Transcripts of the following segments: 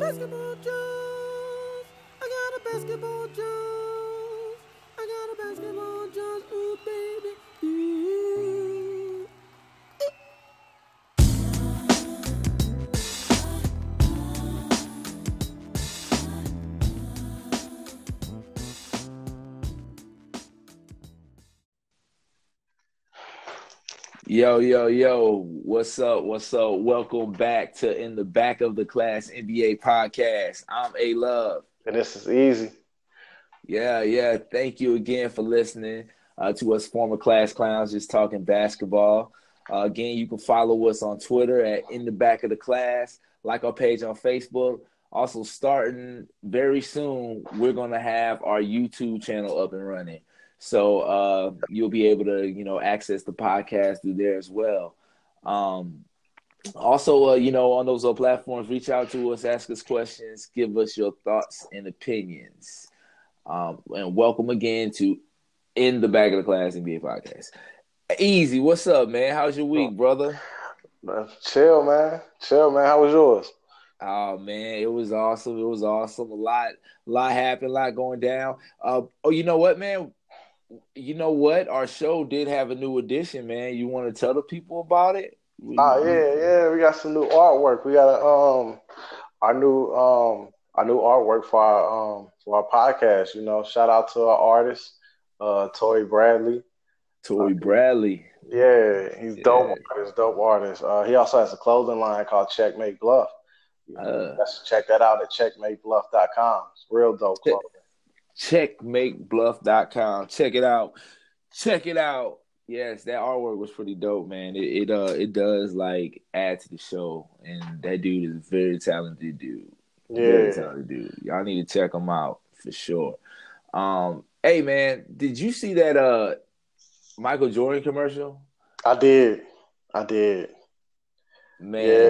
basketball juice. I got a basketball juice. I got a basketball juice. Ooh, baby. Yo, yo, yo, what's up? What's up? Welcome back to In the Back of the Class NBA podcast. I'm A-Love. And this is Easy. Yeah. Thank you again for listening to us former class clowns just talking basketball. Again, you can follow us on Twitter at In the Back of the Class. Like our page on Facebook. Also, starting very soon, we're going to have our YouTube channel up and running. So you'll be able to, access the podcast through there as well. On those platforms, reach out to us, ask us questions, give us your thoughts and opinions. And welcome again to In the Back of the Class NBA podcast. Easy, what's up, man? How's your week, brother? Chill, man. How was yours? Oh, man, it was awesome. A lot happened, a lot going down. You know what, man? Our show did have a new edition, man. You want to tell the people about it? Yeah. We got some new artwork. We got our new artwork for our podcast. Shout out to our artist, Toi Bradley. Yeah, he's dope artist. He also has a clothing line called Checkmate Bluff. Check that out at checkmatebluff.com. It's real dope clothing. Checkmatebluff.com. Check it out. Yes, that artwork was pretty dope, man. It does add to the show, and that dude is a very talented dude. Yeah. Very talented dude. Y'all need to check him out for sure. Hey man, did you see that Michael Jordan commercial? I did. Man, yeah.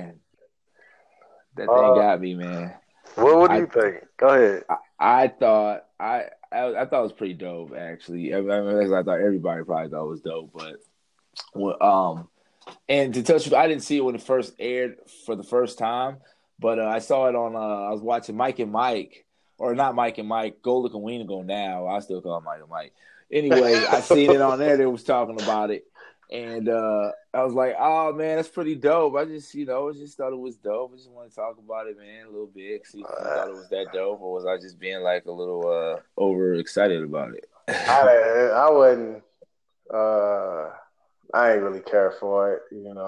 That thing got me, man. What do you think? Go ahead. I thought it was pretty dope, actually. I thought everybody probably thought it was dope, but and to tell you, I didn't see it when it first aired for the first time, but I saw it on. I was watching Golden Weeagle now. I still call him Mike and Mike. Anyway, I seen it on there. They was talking about it, and I was like, "Oh man, that's pretty dope." I just, thought it was dope. I just want to talk about it, man, a little bit. See if you thought it was that dope, or was I just being a little overexcited about it? I wouldn't. I ain't really care for it, and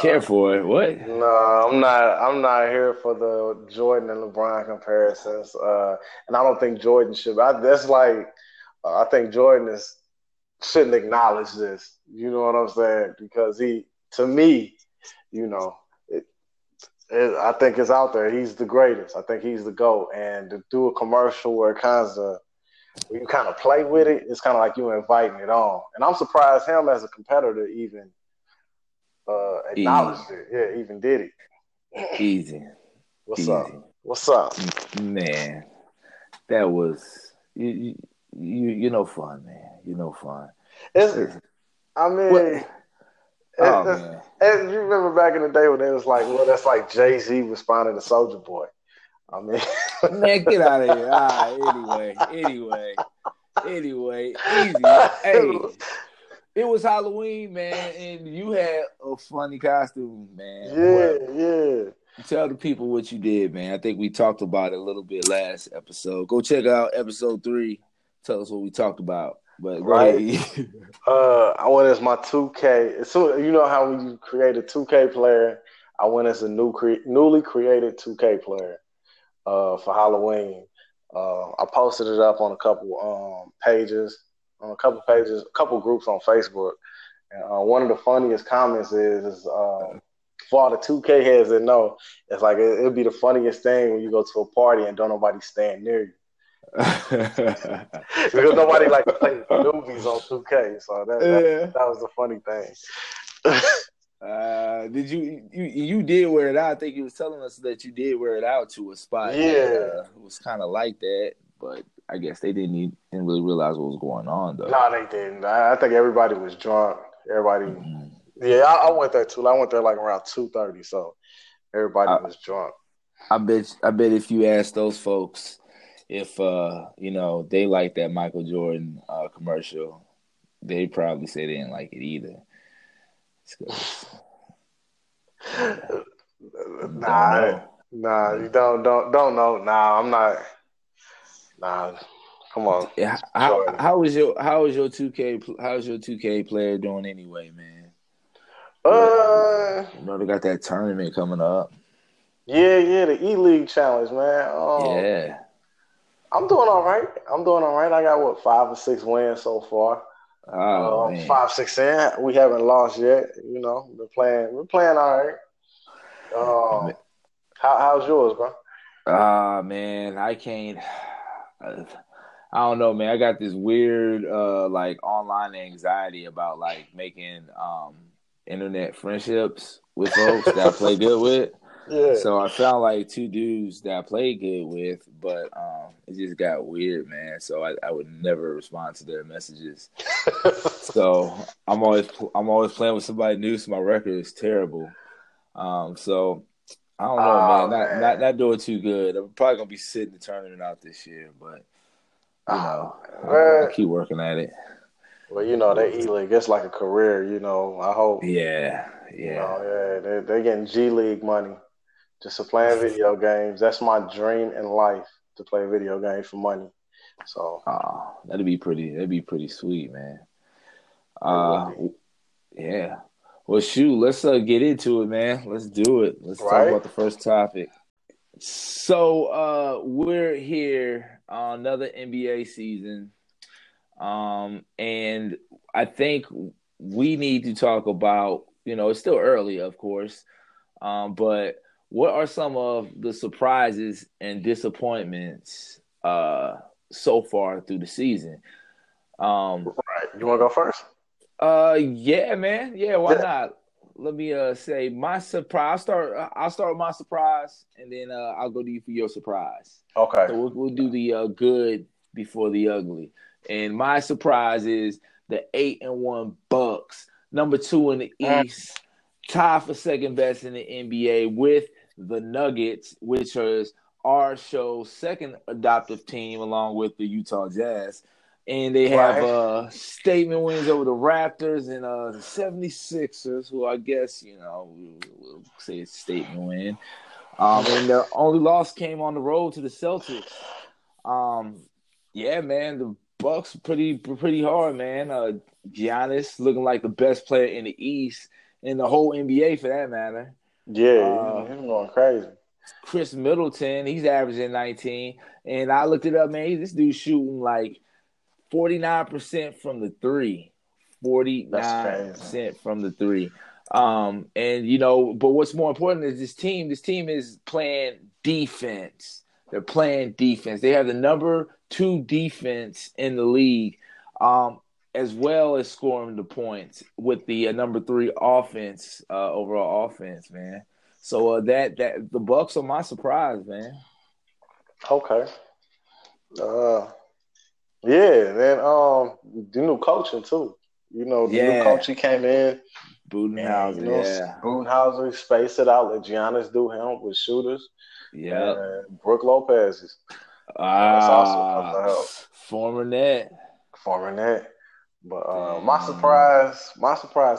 care for it? What? No, I'm not here for the Jordan and LeBron comparisons. And I don't think Jordan should. I think Jordan shouldn't acknowledge this. You know what I'm saying? Because I think it's out there. He's the greatest. I think he's the GOAT. And to do a commercial where you kind of play with it, it's kind of like you're inviting it on. And I'm surprised him as a competitor even acknowledged it. Yeah, even did it. Easy. What's up? Man, that was you're no fun, man. You're no fun. You remember back in the day when they was like, well, that's like Jay-Z responding to Soulja Boy. Man, get out of here. All right, anyway, Easy. Hey, it was Halloween, man, and you had a funny costume, man. Yeah. Tell the people what you did, man. I think we talked about it a little bit last episode. Go check out episode 3. Tell us what we talked about. But right, I went as my 2K. So you know how when you create a 2K player, I went as a newly created 2K player for Halloween. I posted it up on a couple pages, a couple groups on Facebook. And one of the funniest comments is for all the 2K heads that know, it's like it'll be the funniest thing when you go to a party and don't nobody stand near you. Because nobody likes to play movies on 2K, so that was the funny thing. Did you did wear it out? I think you was telling us that you did wear it out to a spot. Yeah, it was kind of like that, but I guess they didn't really realize what was going on though. No, they didn't. I think everybody was drunk. Everybody, I went there too. I went there around 2:30, so everybody was drunk. I bet if you ask those folks if they like that Michael Jordan commercial, they probably say they didn't like it either. Nah, you don't know. Nah, I'm not. Nah, come on. Yeah, how is your 2K? How's your 2K player doing anyway, man? They got that tournament coming up. Yeah, the E-League Challenge, man. Yeah, I'm doing all right. I got 5 or 6 wins so far. Oh, 5, 6 in. We haven't lost yet. We're playing all right. How's yours, bro? Man, I can't. I don't know, man. I got this weird online anxiety about making internet friendships with folks that I play good with. Yeah. So I found 2 dudes that I played good with, but it just got weird, man. So I would never respond to their messages. So I'm always playing with somebody new. So my record is terrible. So I don't know, man. Not doing too good. I'm probably gonna be sitting the tournament out this year, but I keep working at it. Well, that E-League, it's like a career. I hope. They're getting G League money. Just to playing video games. That's my dream in life, to play video games for money. So that'd be pretty sweet, man. Yeah. Well, shoot, let's get into it, man. Let's do it. Let's talk about the first topic. So we're here on another NBA season. And I think we need to talk about, it's still early, of course, but what are some of the surprises and disappointments so far through the season? You want to go first? Yeah, man. Yeah, why not? Let me say my surprise. I'll start with my surprise, and then I'll go to you for your surprise. Okay. So we'll do the good before the ugly. And my surprise is the 8-1 Bucks, number 2 in the East, tied for second best in the NBA with the Nuggets, which is our show's second adoptive team, along with the Utah Jazz. And they have statement wins over the Raptors and the 76ers, who I guess, we'll say it's a statement win. And their only loss came on the road to the Celtics. Yeah, man, the Bucks pretty hard, man. Giannis looking like the best player in the East and the whole NBA for that matter. Yeah, he's going crazy. Chris Middleton, he's averaging 19. And I looked it up, man. This dude's shooting 49% from the three. 49% from the three. But what's more important is this team. This team is playing defense. They're playing defense. They have the number 2 defense in the league, as well as scoring the points with the number 3 offense, overall offense, man. So that the Bucks are my surprise, man. Okay. Yeah, then the new coaching too. New coach, he came in. Budenholzer, Budenholzer spaced it out. Let Giannis do him with shooters. Yeah, Brook Lopez is also coming out. Former net. But my surprise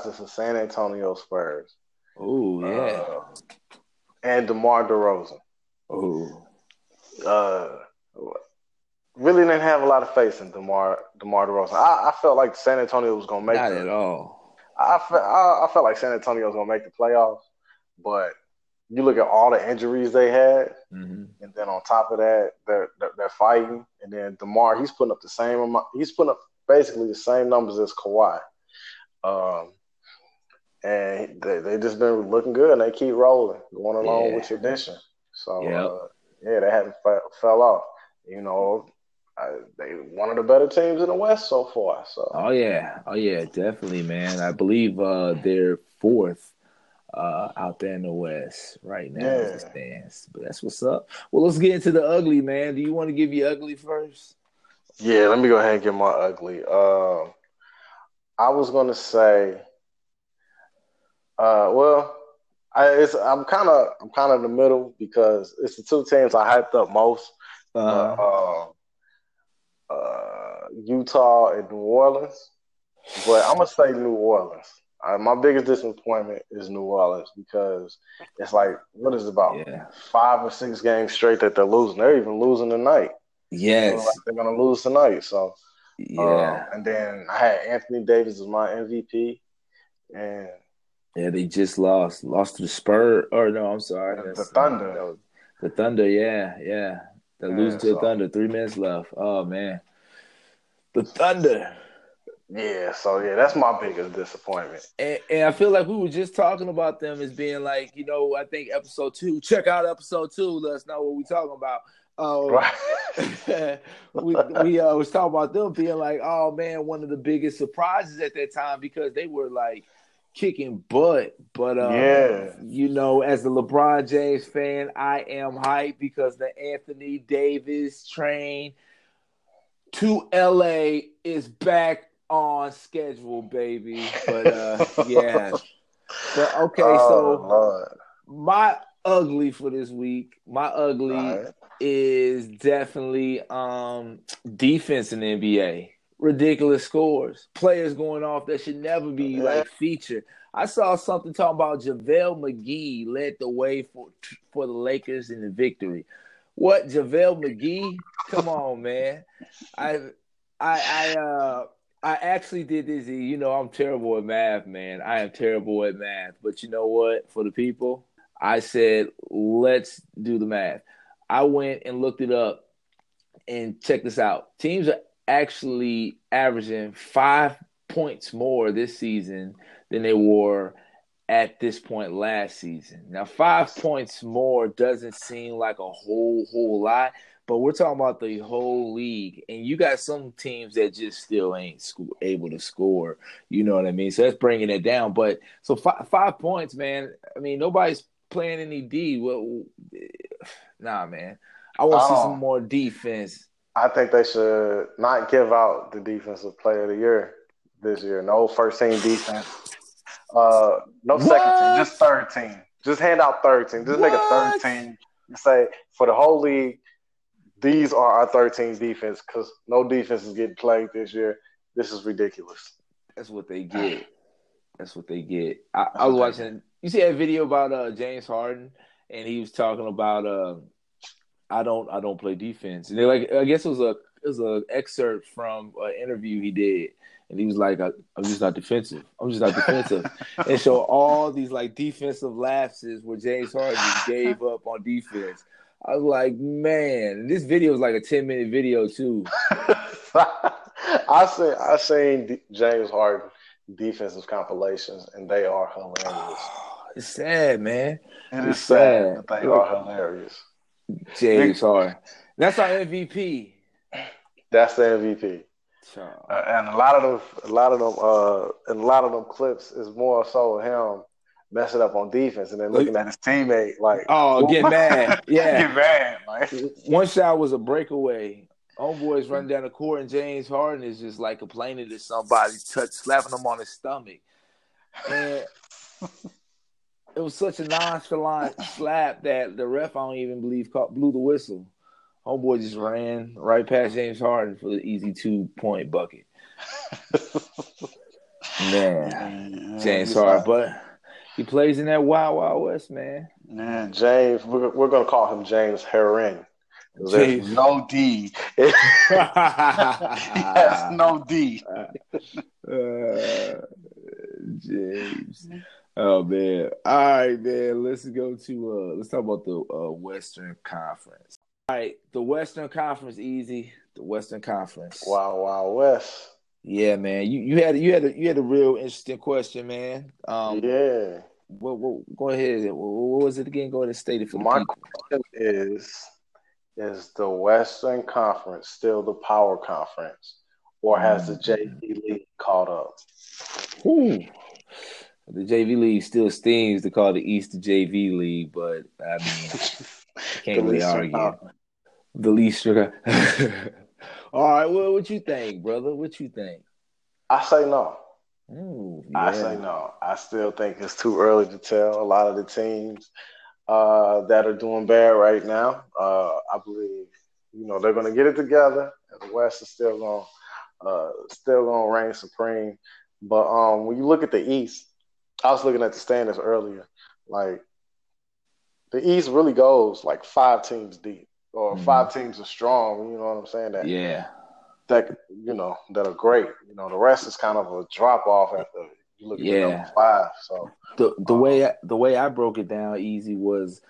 is the San Antonio Spurs. Ooh, yeah. And DeMar DeRozan. Ooh. Really didn't have a lot of faith in DeMar DeRozan. I felt like San Antonio was gonna make it. Not at all. I felt like San Antonio was gonna make the playoffs, but you look at all the injuries they had, and then on top of that, they're fighting. And then DeMar, he's putting up the same amount. He's putting up basically the same numbers as Kawhi. And they just been looking good, and they keep rolling, going along with tradition. So they haven't fell off. They one of the better teams in the West so far. So. Oh yeah, definitely, man. I believe they're 4th out there in the West right now as it stands. But that's what's up. Well, let's get into the ugly, man. Do you want to give your ugly first? Yeah, let me go ahead and get my ugly. I was gonna say, I'm kind of in the middle because it's the two teams I hyped up most. Utah and New Orleans. But I'm going to say New Orleans. My biggest disappointment is New Orleans because it's like, what is it about? Yeah. 5 or 6 games straight that they're losing. They're even losing tonight. Yes. Like they're going to lose tonight. So, yeah. And then I had Anthony Davis as my MVP. And yeah, they just lost to the Spurs. Or no, I'm sorry. The Thunder. The Thunder, yeah. They're losing to the Thunder. 3 minutes left. Oh, man. The Thunder. Yeah, so, yeah, that's my biggest disappointment. And I feel like we were just talking about them as being like, you know, I think episode 2. Check out episode 2. Let us know what we're talking about. Right. we was talking about them being like, oh, man, one of the biggest surprises at that time because they were, like, kicking butt. But, you know, as a LeBron James fan, I am hyped because the Anthony Davis train to L.A. is back on schedule, baby. But, yeah. But, okay, my ugly for this week, is definitely defense in the NBA. Ridiculous scores. Players going off that should never be, like, featured. I saw something talking about JaVale McGee led the way for the Lakers in the victory. What, JaVale McGee? Come on, man. I actually did this. You know, I'm terrible at math, man. I am terrible at math. But you know what? For the people, I said, let's do the math. I went and looked it up and check this out. Teams are actually averaging 5 points more this season than they were at this point last season. Now, 5 points more doesn't seem like a whole lot, but we're talking about the whole league, and you got some teams that just still ain't able to score. You know what I mean? So that's bringing it down. But so 5 points, man. I mean, nobody's playing any D. Well, nah, man. I want to see some more defense. I think they should not give out the Defensive Player of the Year this year. No first team defense. No second team, just third team. Just hand out third team. Just make a third team and say, for the whole league, these are our 13 defense because no defense is getting played this year. This is ridiculous. That's what they get. I was watching – you see that video about James Harden, and he was talking about I don't play defense. And they're like, I guess it was an excerpt from an interview he did. And he was like, I'm just not defensive. And so all these like defensive lapses where James Harden gave up on defense. I was like, man, this video is like a 10-minute video too. I seen James Harden defensive compilations, and they are hilarious. Oh, it's sad, man. It's sad. But they are hilarious. James Harden. That's our MVP. That's the MVP. And a lot of them clips is more so him messing up on defense and then looking at his teammate like, get mad. Yeah. Get mad. Like. One shot was a breakaway. Homeboys running down the court and James Harden is just like complaining to somebody, slapping him on his stomach. And it was such a nonchalant slap that the ref, I don't even believe, blew the whistle. Homeboy just ran right past James Harden for the easy 2-point bucket. Man, James Harden, but he plays in that Wild Wild West, man. Man, James, we're gonna call him James Herring. There's no D. He has no D. James. Oh man! All right, man. Let's go to let's talk about the Western Conference. All right, the Western Conference, easy. The Western Conference. Wild Wild West. Yeah, man. You had a real interesting question, man. Yeah. What go ahead. What was it again? Go ahead and state it for my people. My question is the Western Conference still the power conference, or has the JV League caught up? Ooh. The JV League still stings to call the East the JV League, but I mean, can't really argue. The least. All right, well, what you think, brother? What you think? I say no. Ooh, yeah. I say no. I still think it's too early to tell. A lot of the teams that are doing bad right now, I believe, you know, they're going to get it together. And the West is still going to reign supreme. But when you look at the East, I was looking at the standings earlier. Like, the East really goes like 5 teams deep, or 5 teams are strong. You know what I'm saying? That, yeah. That, you know, that are great. You know, the rest is kind of a drop off after you look at the number 5. So the way I broke it down easy was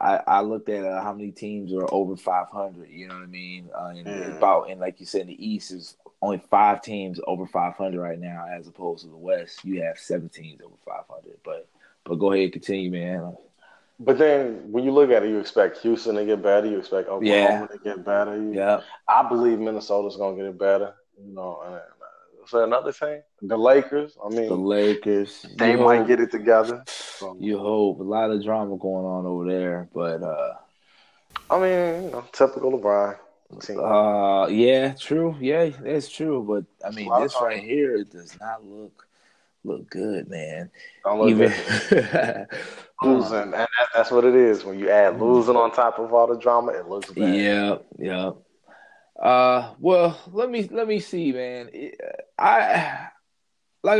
I looked at how many teams are over 500. You know what I mean? And like you said, in the East is only 5 teams over 500 right now, as opposed to the West. You have 7 teams over 500. But go ahead, continue, man. But then when you look at it, you expect Houston to get better. You expect Oklahoma to get better. I believe Minnesota's going to get it better. You know, and is there another thing? The Lakers. I mean, They might get it together. So, you hope. A lot of drama going on over there. But, I mean, you know, typical LeBron team. Yeah, true. Yeah, that's true. But, I mean, this right here, it does not look good, man. Good. Losing, and that's what it is. When you add losing on top of all the drama, it looks bad. Yeah. Well, let me see, man.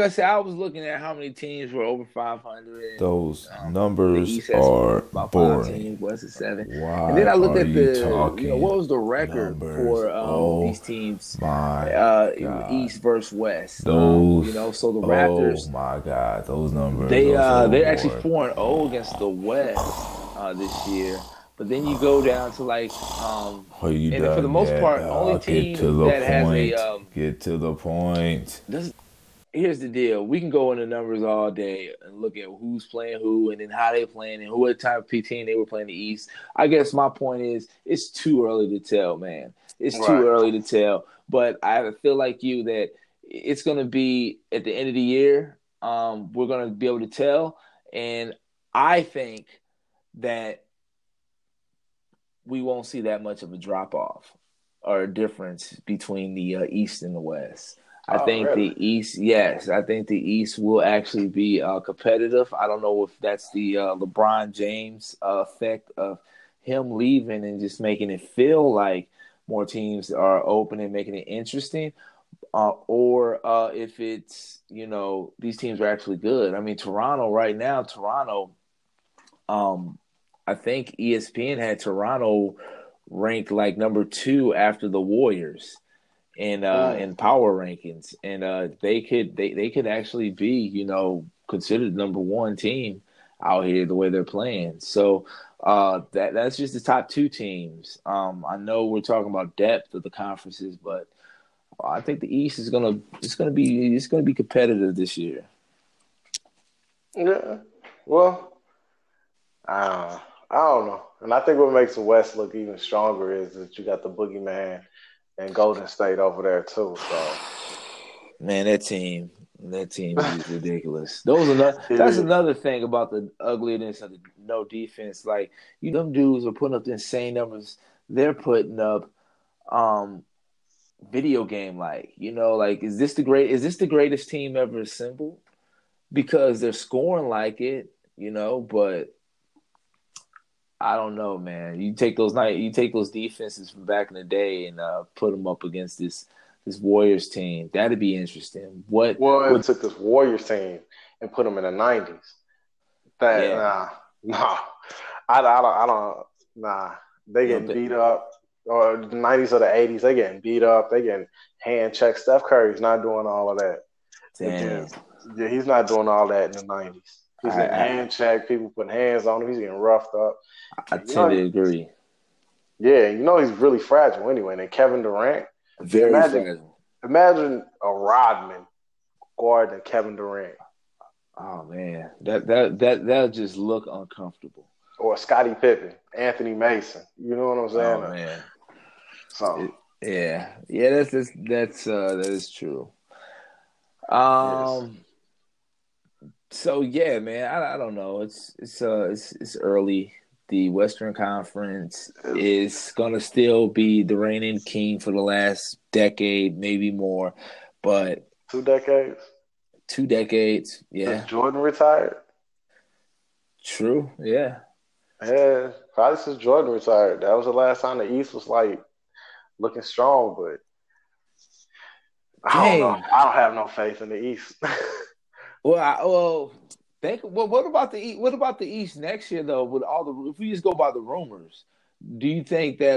I was looking at how many teams were over 500. Those numbers are boring. 5 teams, West is 7. Why and then I looked at the, you know, what was the record for these teams? East versus West. Those, you know, so the Raptors. Oh my God, those numbers. They're actually 4-0 against the West this year. But then you go down to like, for the most part, only team that has a get to the point. Here's the deal. We can go into numbers all day and look at who's playing who and then how they playing and what type of team they were playing the East. I guess my point is it's too early to tell, man. It's too early to tell. But I feel like you that it's going to be at the end of the year, we're going to be able to tell. And I think that we won't see that much of a drop-off or a difference between the East and the West. The East, yes. I think the East will actually be competitive. I don't know if that's the LeBron James effect of him leaving and just making it feel like more teams are open and making it interesting, or if it's, you know, these teams are actually good. I mean, Toronto right now, I think ESPN had Toronto ranked like number 2 after the Warriors. In power rankings, and they could actually be, you know, considered number 1 team out here the way they're playing. So that's just the top 2 teams. I know we're talking about depth of the conferences, but I think the East is gonna be competitive this year. Yeah, well, I don't know, and I think what makes the West look even stronger is that you got the boogeyman. And Golden State over there too. So, man, that team is ridiculous. That's another thing about the ugliness of the no defense. Like, you know, them dudes are putting up the insane numbers. They're putting up, video game like. You know, like, is this the greatest team ever assembled? Because they're scoring like it. You know, but. I don't know, man. You take those defenses from back in the day and put them up against this Warriors team. That'd be interesting. What took this Warriors team and put them in the 90s? Nah. They getting beat up. Or the 90s or the 80s, they getting beat up. They getting hand checked. Steph Curry's not doing all of that. Damn. Yeah, he's not doing all that in the 90s. He's getting hand checked. People putting hands on him. He's getting roughed up. I tend to agree. Yeah, you know he's really fragile anyway. And then Kevin Durant, fragile. Imagine a Rodman guarding Kevin Durant. Oh man, that'll just look uncomfortable. Or Scottie Pippen, Anthony Mason. You know what I'm saying? Oh man. So that is true. Yes. So yeah, man, I don't know. It's early. The Western Conference is gonna still be the reigning king for the last decade, maybe more. But 2 decades. Two decades, yeah. Did Jordan retired? True, yeah. Yeah, probably since Jordan retired. That was the last time the East was, like, looking strong, but I don't know. I don't have no faith in the East. What about the East next year, though, with all the – if we just go by the rumors, do you think that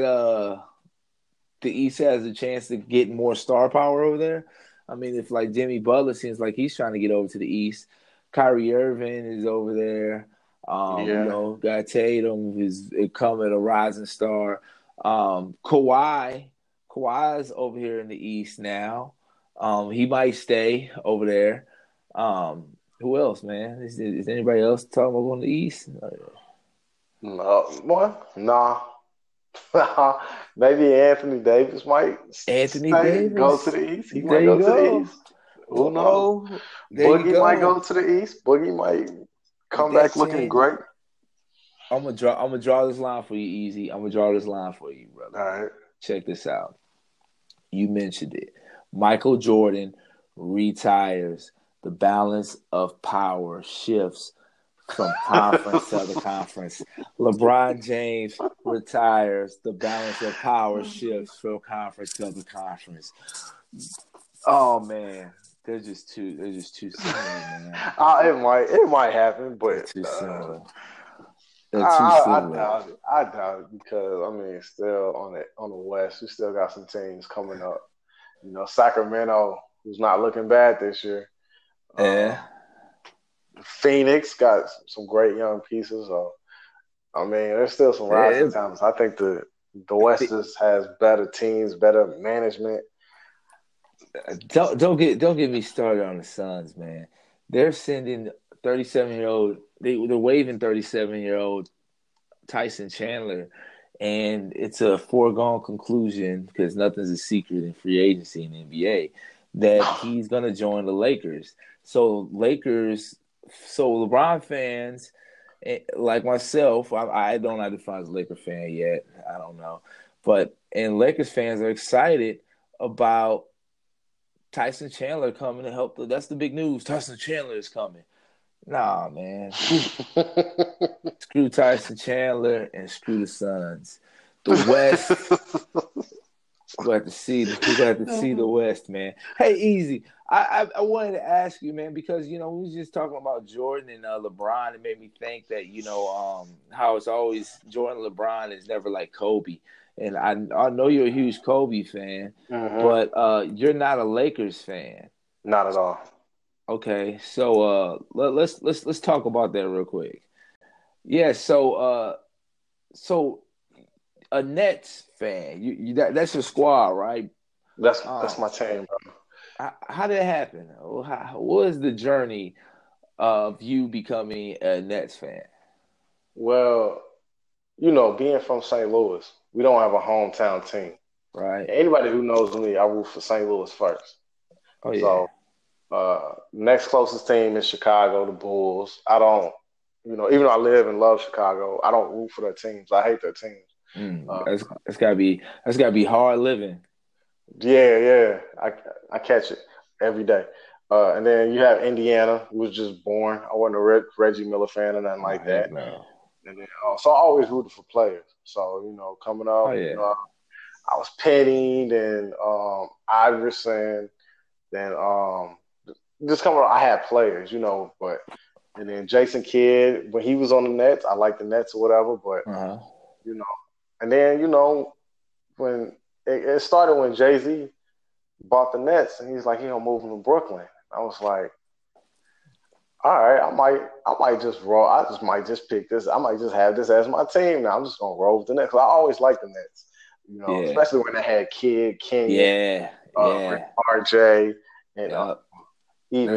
the East has a chance to get more star power over there? I mean, if, like, Jimmy Butler seems like he's trying to get over to the East. Kyrie Irving is over there. You know, got Tatum is becoming a rising star. Kawhi's over here in the East now. He might stay over there. Who else, man? Is anybody else talking about going to the East? No. Maybe Anthony Davis might. Go to the East. He there might go to the East. Who knows? Boogie might go to the East. Boogie might come back looking great. I'm gonna draw this line for you, Easy. I'm gonna draw this line for you, brother. All right. Check this out. You mentioned it. Michael Jordan retires. The balance of power shifts from conference to other conference. LeBron James retires. The balance of power shifts from conference to other conference. Oh man, they're just too similar, man. It might happen, but it's too similar. I doubt it because I mean, still on the West, we still got some teams coming up. You know, Sacramento, who's not looking bad this year. Yeah. Phoenix got some great young pieces. So, I mean, there's still some rising talents. I think the West has better teams, better management. Don't get me started on the Suns, man. They're sending 37-year-old. They're waving 37-year-old Tyson Chandler, and it's a foregone conclusion because nothing's a secret in free agency in the NBA that he's gonna join the Lakers. So LeBron fans, like myself, I don't identify as a Laker fan yet. I don't know, but Lakers fans are excited about Tyson Chandler coming to help. That's the big news. Tyson Chandler is coming. Nah, man. Screw Tyson Chandler and screw the Suns. The West. We got to see the West, man. Hey, Easy, I wanted to ask you, man, because, you know, we was just talking about Jordan and LeBron. It made me think that, you know, how it's always Jordan, LeBron is never like Kobe. And I know you're a huge Kobe fan, mm-hmm. but you're not a Lakers fan. Not at all. Okay, so let's talk about that real quick. Yeah, so a Nets fan, that's your squad, right? That's my team, bro. How did it happen? What was the journey of you becoming a Nets fan? Well, you know, being from St. Louis, we don't have a hometown team. Right. Anybody who knows me, I root for St. Louis first. Oh, yeah. So, next closest team is Chicago, the Bulls. I don't, you know, even though I live and love Chicago, I don't root for their teams. I hate their teams. That's gotta be hard living. Yeah. I catch it every day. And then you have Indiana, who was just born. I wasn't a Reggie Miller fan or nothing like that. No. And then, so I always rooted for players. So, you know, coming up, you know, I was Petty, then Iverson, then just coming up, I had players, you know, but and then Jason Kidd, when he was on the Nets, I liked the Nets or whatever, but you know. And then, you know, when it started when Jay-Z bought the Nets and he's like, he gonna move them to Brooklyn. I was like, all right, I might just have this as my team now. I'm just gonna roll with the Nets. I always liked the Nets, you know, especially when they had Kid, Kenny, RJ, and even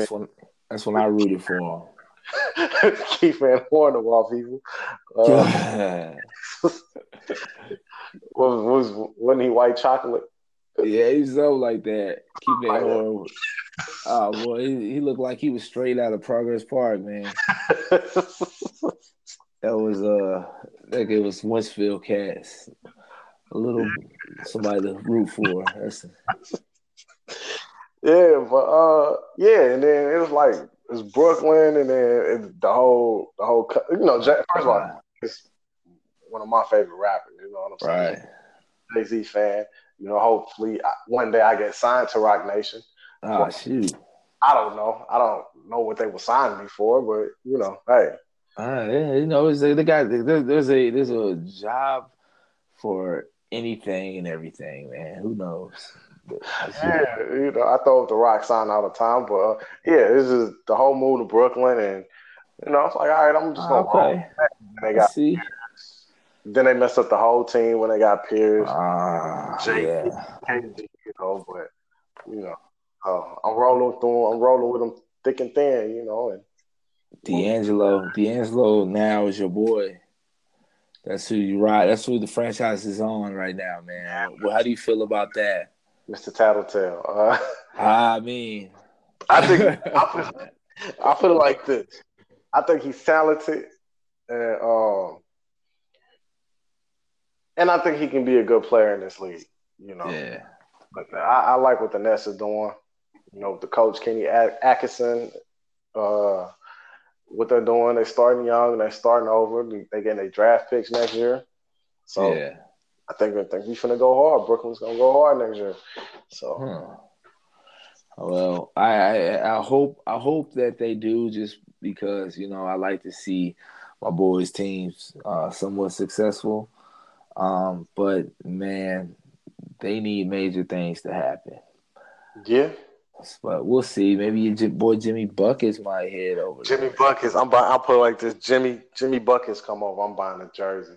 that's when I rooted for him. Keith Van Horn of all people. Wasn't he white chocolate? Yeah, he's so like that. Keith Van Horn. Oh boy, he looked like he was straight out of Progress Park, man. That was like it was Westfield Cats. A little somebody to root for. Yeah, but yeah, and then it was like it's Brooklyn, and then it's the whole you know. First of all, it's one of my favorite rappers. You know what I'm saying? Right. Jay-Z fan. You know, hopefully one day I get signed to Rock Nation. Oh, well, shoot. I don't know. I don't know what they were signing me for, but you know, hey. Yeah, you know, it's the guy. There's a job for anything and everything, man. Who knows? Yeah, you know, I throw up the Rock sign all the time, but yeah, this is the whole move to Brooklyn, and you know, it's like, all right, I'm just gonna roll. Then they messed up the whole team when they got Pierce. You know, but you know, I'm rolling with them thick and thin, you know, and D'Angelo now is your boy. That's who you ride. That's who the franchise is on right now, man. Well, how do you feel about that, Mr. Tattletale? I mean, I think I feel like this. I think he's talented, and I think he can be a good player in this league. You know, yeah. But I like what the Nets are doing. You know, the coach Kenny Atkinson. What they're doing, they're starting young, they're starting over. They're getting their draft picks next year. So yeah. I think we're going to go hard. Brooklyn's going to go hard next year. So, Well, I hope that they do, just because, you know, I like to see my boys' teams somewhat successful. But, man, they need major things to happen. Yeah. But we'll see. Maybe your boy Jimmy Buckets might head over. Jimmy Buckets, I'll put it like this. Jimmy Buckets come over. I'm buying a jersey.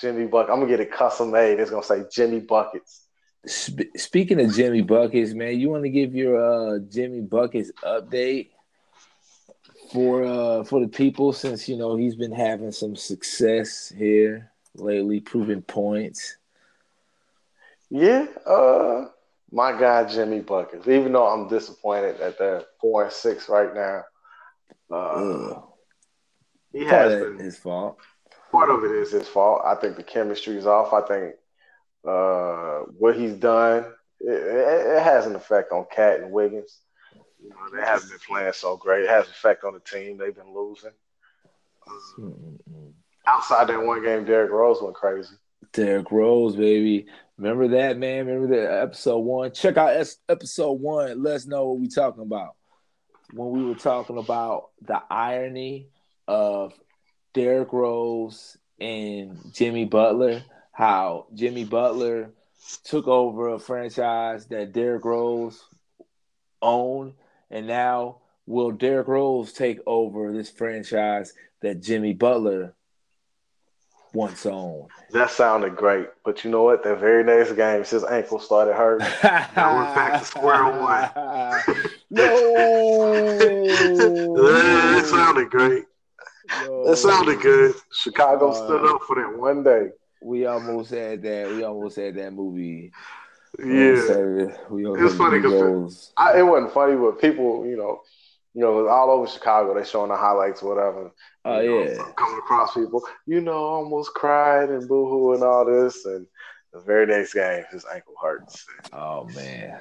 Jimmy Buckets. I'm gonna get a custom made. It's gonna say Jimmy Buckets. Speaking of Jimmy Buckets, man, you want to give your Jimmy Buckets update for the people, since you know he's been having some success here lately, proving points. Yeah, my guy Jimmy Buckets. Even though I'm disappointed that they're 4-6 right now, he has his fault. Part of it is his fault. I think the chemistry is off. I think what he's done it has an effect on Cat and Wiggins. You know, they haven't been playing so great. It has an effect on the team. They've been losing. Outside that one game, Derrick Rose went crazy. Derrick Rose, baby. Remember that, man? Remember that episode 1? Check out episode 1. Let us know what we're talking about. When we were talking about the irony of Derrick Rose and Jimmy Butler, how Jimmy Butler took over a franchise that Derrick Rose owned, and now will Derrick Rose take over this franchise that Jimmy Butler once owned? That sounded great, but you know what? That very next game, his ankle started hurting. Now we're back to square one. No, that sounded great. No. That sounded good. Chicago stood up for that one day. We almost had that. We almost had that movie. Yeah, we it was funny because it wasn't funny, but people, you know, it was all over Chicago. They showing the highlights, or whatever. Oh, yeah. Coming across people, almost cried and boohoo and all this. And the very next game, his ankle hurts. Oh, man.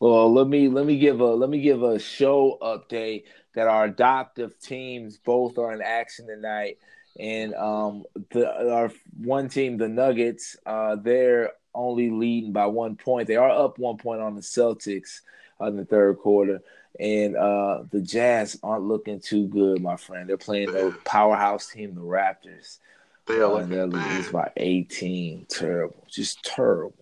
Well, let me give a show update that our adoptive teams both are in action tonight. And our one team, the Nuggets, they're only leading by 1 point. They are up 1 point on the Celtics in the third quarter. And the Jazz aren't looking too good, my friend. They're playing the powerhouse team, the Raptors. They are they're losing by 18. Terrible. Just terrible.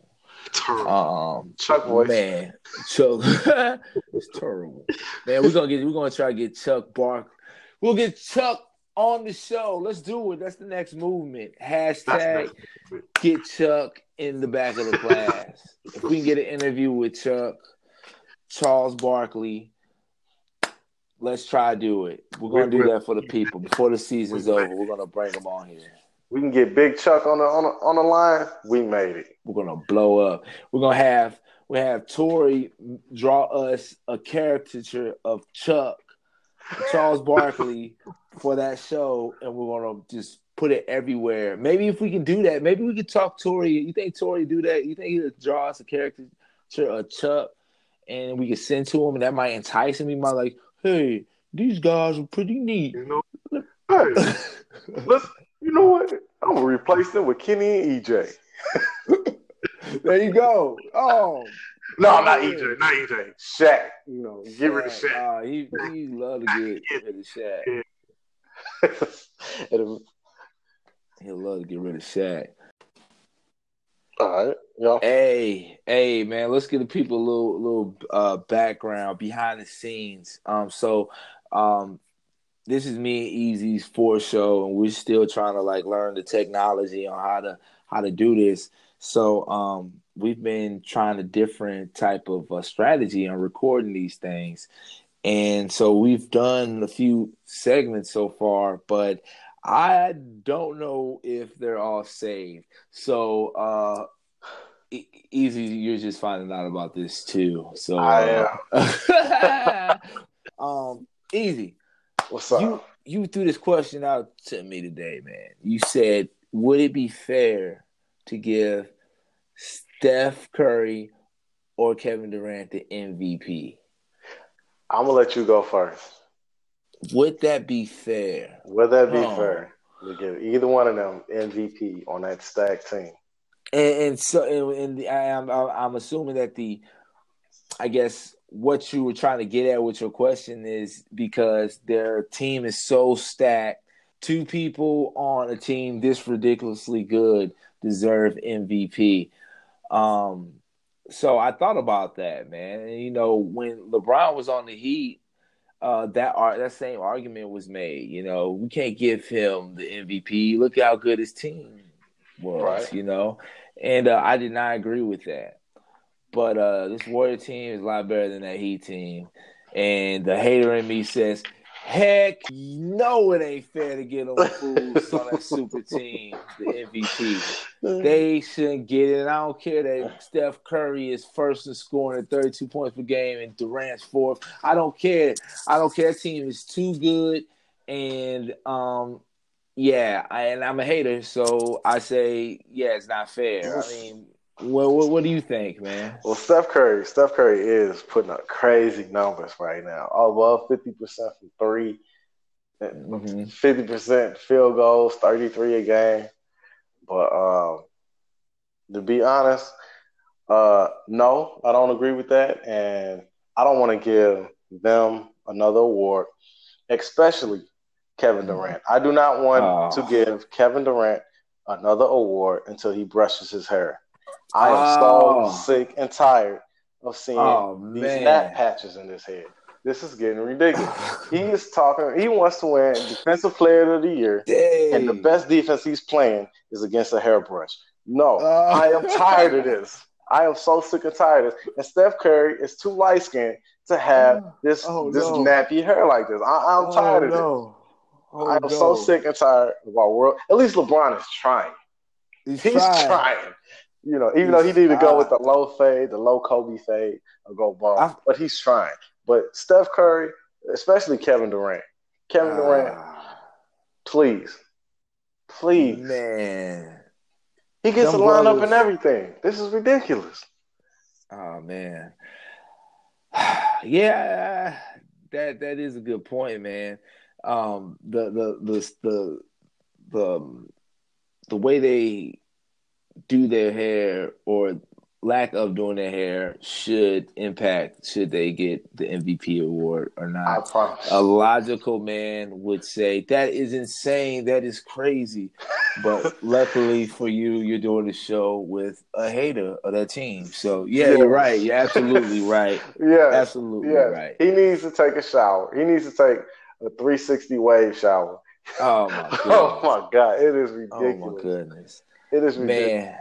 Terrible. Chuck voice. Man. Chuck. It's terrible. Man, we're gonna try to get Chuck Bark. We'll get Chuck on the show. Let's do it. That's the next movement. # get Chuck in the back of the class. If we can get an interview with Chuck, Charles Barkley, let's try to do it. We're going to do that for the people. Before the season's over, we're going to bring them on here. We can get Big Chuck on the line. We made it. We're going to blow up. We're going to have Tori draw us a caricature of Chuck, Charles Barkley for that show, and we're going to just put it everywhere. Maybe if we can do that, maybe we could talk Tory. You think Tory do that? You think he'll draw us a character, a Chuck, and we could send to him, and that might entice him? He might like, hey, these guys are pretty neat. You know, hey, let's. You know what? I'm gonna replace them with Kenny and EJ. There you go. Oh. No, not EJ. Not EJ. Shaq. You know, get rid of Shaq. He love to get rid of Shaq. He'll love to get rid of Shaq. All right. Yeah. Hey, man. Let's give the people a little background behind the scenes. This is me and Easy's fourth show, and we're still trying to learn the technology on how to do this. So we've been trying a different type of strategy on recording these things. And so we've done a few segments so far, but I don't know if they're all saved. So Easy, you're just finding out about this too. So I am. Easy. What's up? You threw this question out to me today, man. You said, would it be fair to give Steph Curry or Kevin Durant the MVP? I'm going to let you go first. Would that be fair? Would that be fair to give either one of them MVP on that stacked team? I'm assuming that what you were trying to get at with your question is because their team is so stacked, two people on a team this ridiculously good deserve MVP. So I thought about that, man. And, when LeBron was on the Heat, that same argument was made. We can't give him the MVP. Look how good his team was, right. And I did not agree with that. But this Warrior team is a lot better than that Heat team. And the hater in me says, heck no, it ain't fair to get them fools on that super team, the MVP. They shouldn't get it. And I don't care that Steph Curry is first in scoring at 32 points per game and Durant's fourth. I don't care. That team is too good. And, and I'm a hater. So I say, it's not fair. I mean – What do you think, man? Well, Steph Curry is putting up crazy numbers right now. Above 50% from three, 50% field goals, 33 a game. But to be honest, no, I don't agree with that, and I don't want to give them another award, especially Kevin Durant. I do not want to give Kevin Durant another award until he brushes his hair. I am so sick and tired of seeing these nap patches in his head. This is getting ridiculous. He is talking. He wants to win Defensive Player of the Year, and the best defense he's playing is against a hairbrush. No, I am tired of this. I am so sick and tired of this. And Steph Curry is too light skinned to have this nappy hair like this. I'm tired of this. I am so sick and tired of our world. At least LeBron is trying. He's trying. Even though he needed to go with the low fade, the low Kobe fade, or go ball, but he's trying. But Steph Curry, especially Kevin Durant, please, man, he gets a lineup and everything. This is ridiculous. Oh man, yeah, that is a good point, man. The way they do their hair or lack of doing their hair should impact should they get the MVP award or not. I promise. A logical man would say, that is insane. That is crazy. But luckily for you, you're doing a show with a hater of that team. So, you're right. You're absolutely right. Right. He needs to take a shower. He needs to take a 360 wave shower. Oh, my goodness. It is ridiculous. Oh, my goodness. It is ridiculous. Man.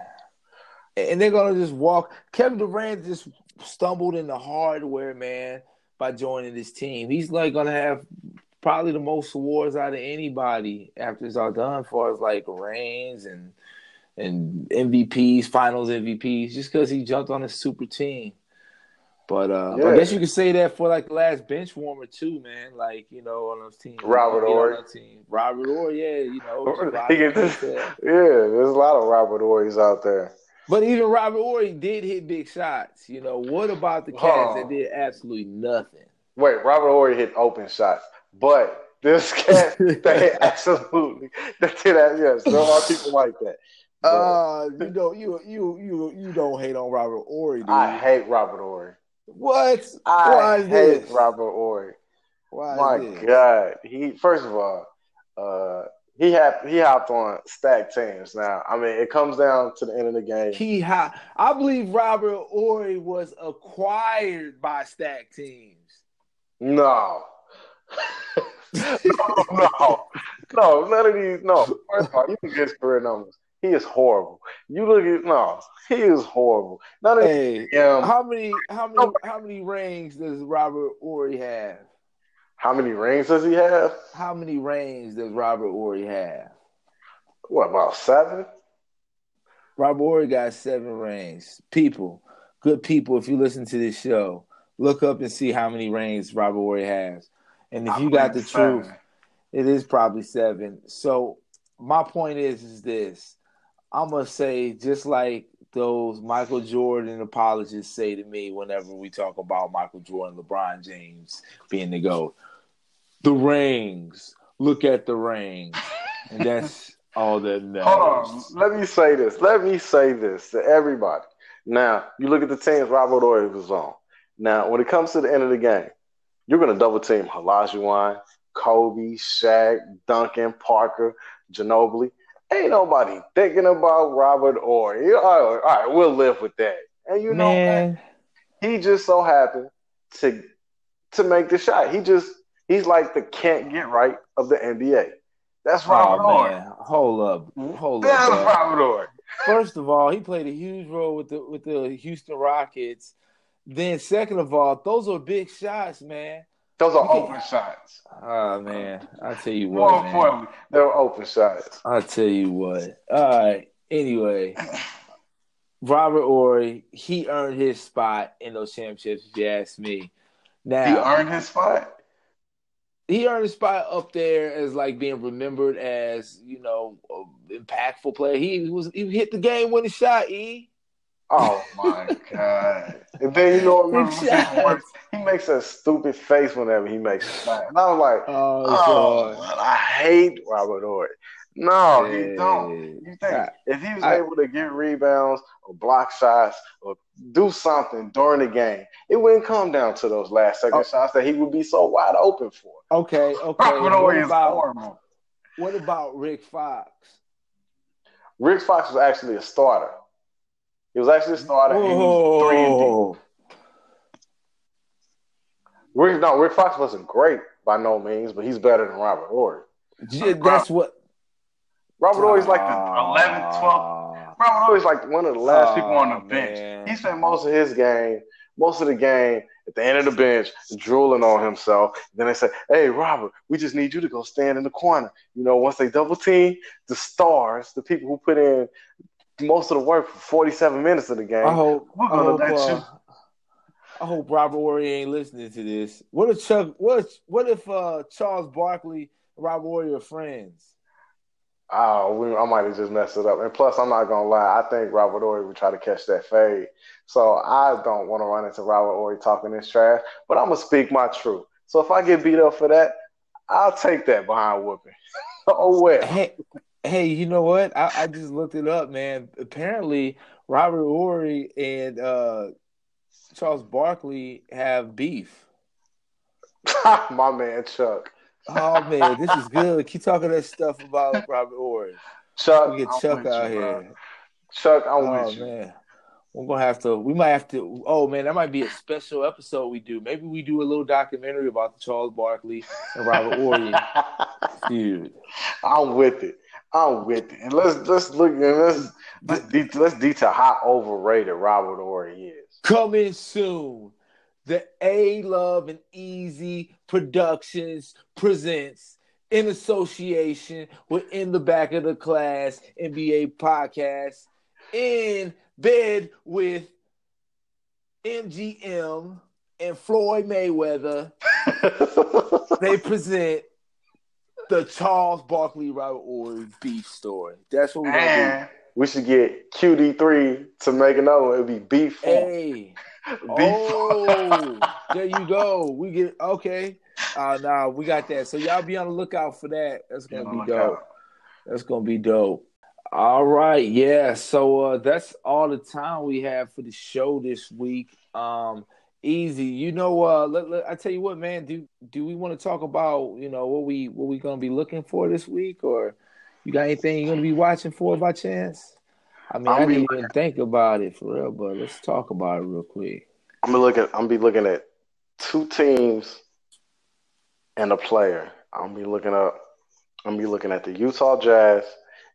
And they're going to just walk. Kevin Durant just stumbled into hardware, man, by joining this team. He's going to have probably the most awards out of anybody after it's all done, as far as reigns and MVPs, finals MVPs, just because he jumped on a super team. But yeah. I guess you could say that for like the last bench warmer too, man. Like, you know, on those teams, Robert Ory, yeah, you know, there's a lot of Robert Orys out there. But even Robert Ory did hit big shots. You know, what about the Cavs that did absolutely nothing? Wait, Robert Ory hit open shots, but this cat that did, yes. There are a lot of people like that. But, you know, you don't hate on Robert Ory, dude. I hate Robert Ory. What? Why is this? Robert Ory. My God. He hopped on stack teams. Now, I mean, it comes down to the end of the game. I believe Robert Ory was acquired by stack teams. No, none of these. No, first of all, you can get his career numbers. He is horrible. You look at he is horrible. None of these. How many rings does Robert Ory have? How many rings does Robert Ory have? What, about 7? Robert Ory got 7 rings. People, good people, if you listen to this show, look up and see how many rings Robert Ory has. And if you got the truth, it is probably 7. So my point is this. I'm going to say, just like those Michael Jordan apologists say to me whenever we talk about Michael Jordan, LeBron James being the GOAT, the rings, look at the rings. And that's all that matters. Hold on. Let me say this to everybody. Now, you look at the teams Robert Ory was on. Now, when it comes to the end of the game, you're going to double team Olajuwon, Kobe, Shaq, Duncan, Parker, Ginobili. Ain't nobody thinking about Robert Ory. All right, we'll live with that. And you know what? He just so happened to make the shot. He's like the can't get right of the NBA. That's Robert Ory. Hold up. That's Robert Ory. First of all, he played a huge role with the Houston Rockets. Then second of all, those are big shots, man. Those are open shots. Oh, man. I'll tell you what, more importantly, they were open shots. I'll tell you what. All right. Anyway, Robert Ory, he earned his spot in those championships, if you ask me. Now, he earned his spot? He earned his spot up there as, like, being remembered as, you know, impactful player. He hit the game-winning shot, E. Oh, my God. And then, you know what? He makes a stupid face whenever he makes a shot. And I was like, oh God, I hate Robert Ory. No, you don't. You think if he was able to get rebounds or block shots or do something during the game, it wouldn't come down to those last-second shots that he would be so wide open for. Okay. Robert Ory is horrible. What about Rick Fox? Rick Fox was actually a starter. He was actually a starter. He was 3 and D. Rick Fox wasn't great by no means, but he's better than Robert Ory. Robert Ory's like the 11th, 12th. Robert Ory's like one of the last people on the bench. Man. He spent most of the game at the end of the bench drooling on himself. Then they say, hey, Robert, we just need you to go stand in the corner. You know, once they double team the stars, the people who put in most of the work for 47 minutes of the game. I hope Robert Ory ain't listening to this. What if Charles Barkley and Robert Ory are friends? I might have just messed it up. And plus, I'm not going to lie, I think Robert Ory would try to catch that fade. So I don't want to run into Robert Ory talking this trash, but I'm going to speak my truth. So if I get beat up for that, I'll take that behind whooping. Oh, well. Hey, you know what? I just looked it up, man. Apparently, Robert Ory and Charles Barkley have beef. My man, Chuck. Oh, man, this is good. Keep talking that stuff about Robert Ory. Chuck, get Chuck out here. Chuck, I'm with you. Man. We're going to have to – we might have to – oh, man, that might be a special episode we do. Maybe we do a little documentary about the Charles Barkley and Robert Ory. Dude, I'm with it. And let's detail how overrated Robert Ory is. Coming soon, the A Love and Easy Productions presents, in association with In the Back of the Class NBA Podcast, In Bed with MGM and Floyd Mayweather, they present the Charles Barkley Robert Ory beef story. That's what we're gonna do. We should get QD3 to make another. It'll be beef. Hey, beef. Oh, there you go. We get okay. Nah, we got that. So y'all be on the lookout for that. That's gonna be dope. That's gonna be dope. All right, yeah. So that's all the time we have for the show this week. Easy, you know. I tell you what, man. Do we want to talk about what we gonna be looking for this week, or you got anything you're gonna be watching for by chance? I mean, I didn't even think about it for real, but let's talk about it real quick. I'm gonna be looking at two teams and a player. I'm gonna be looking at the Utah Jazz.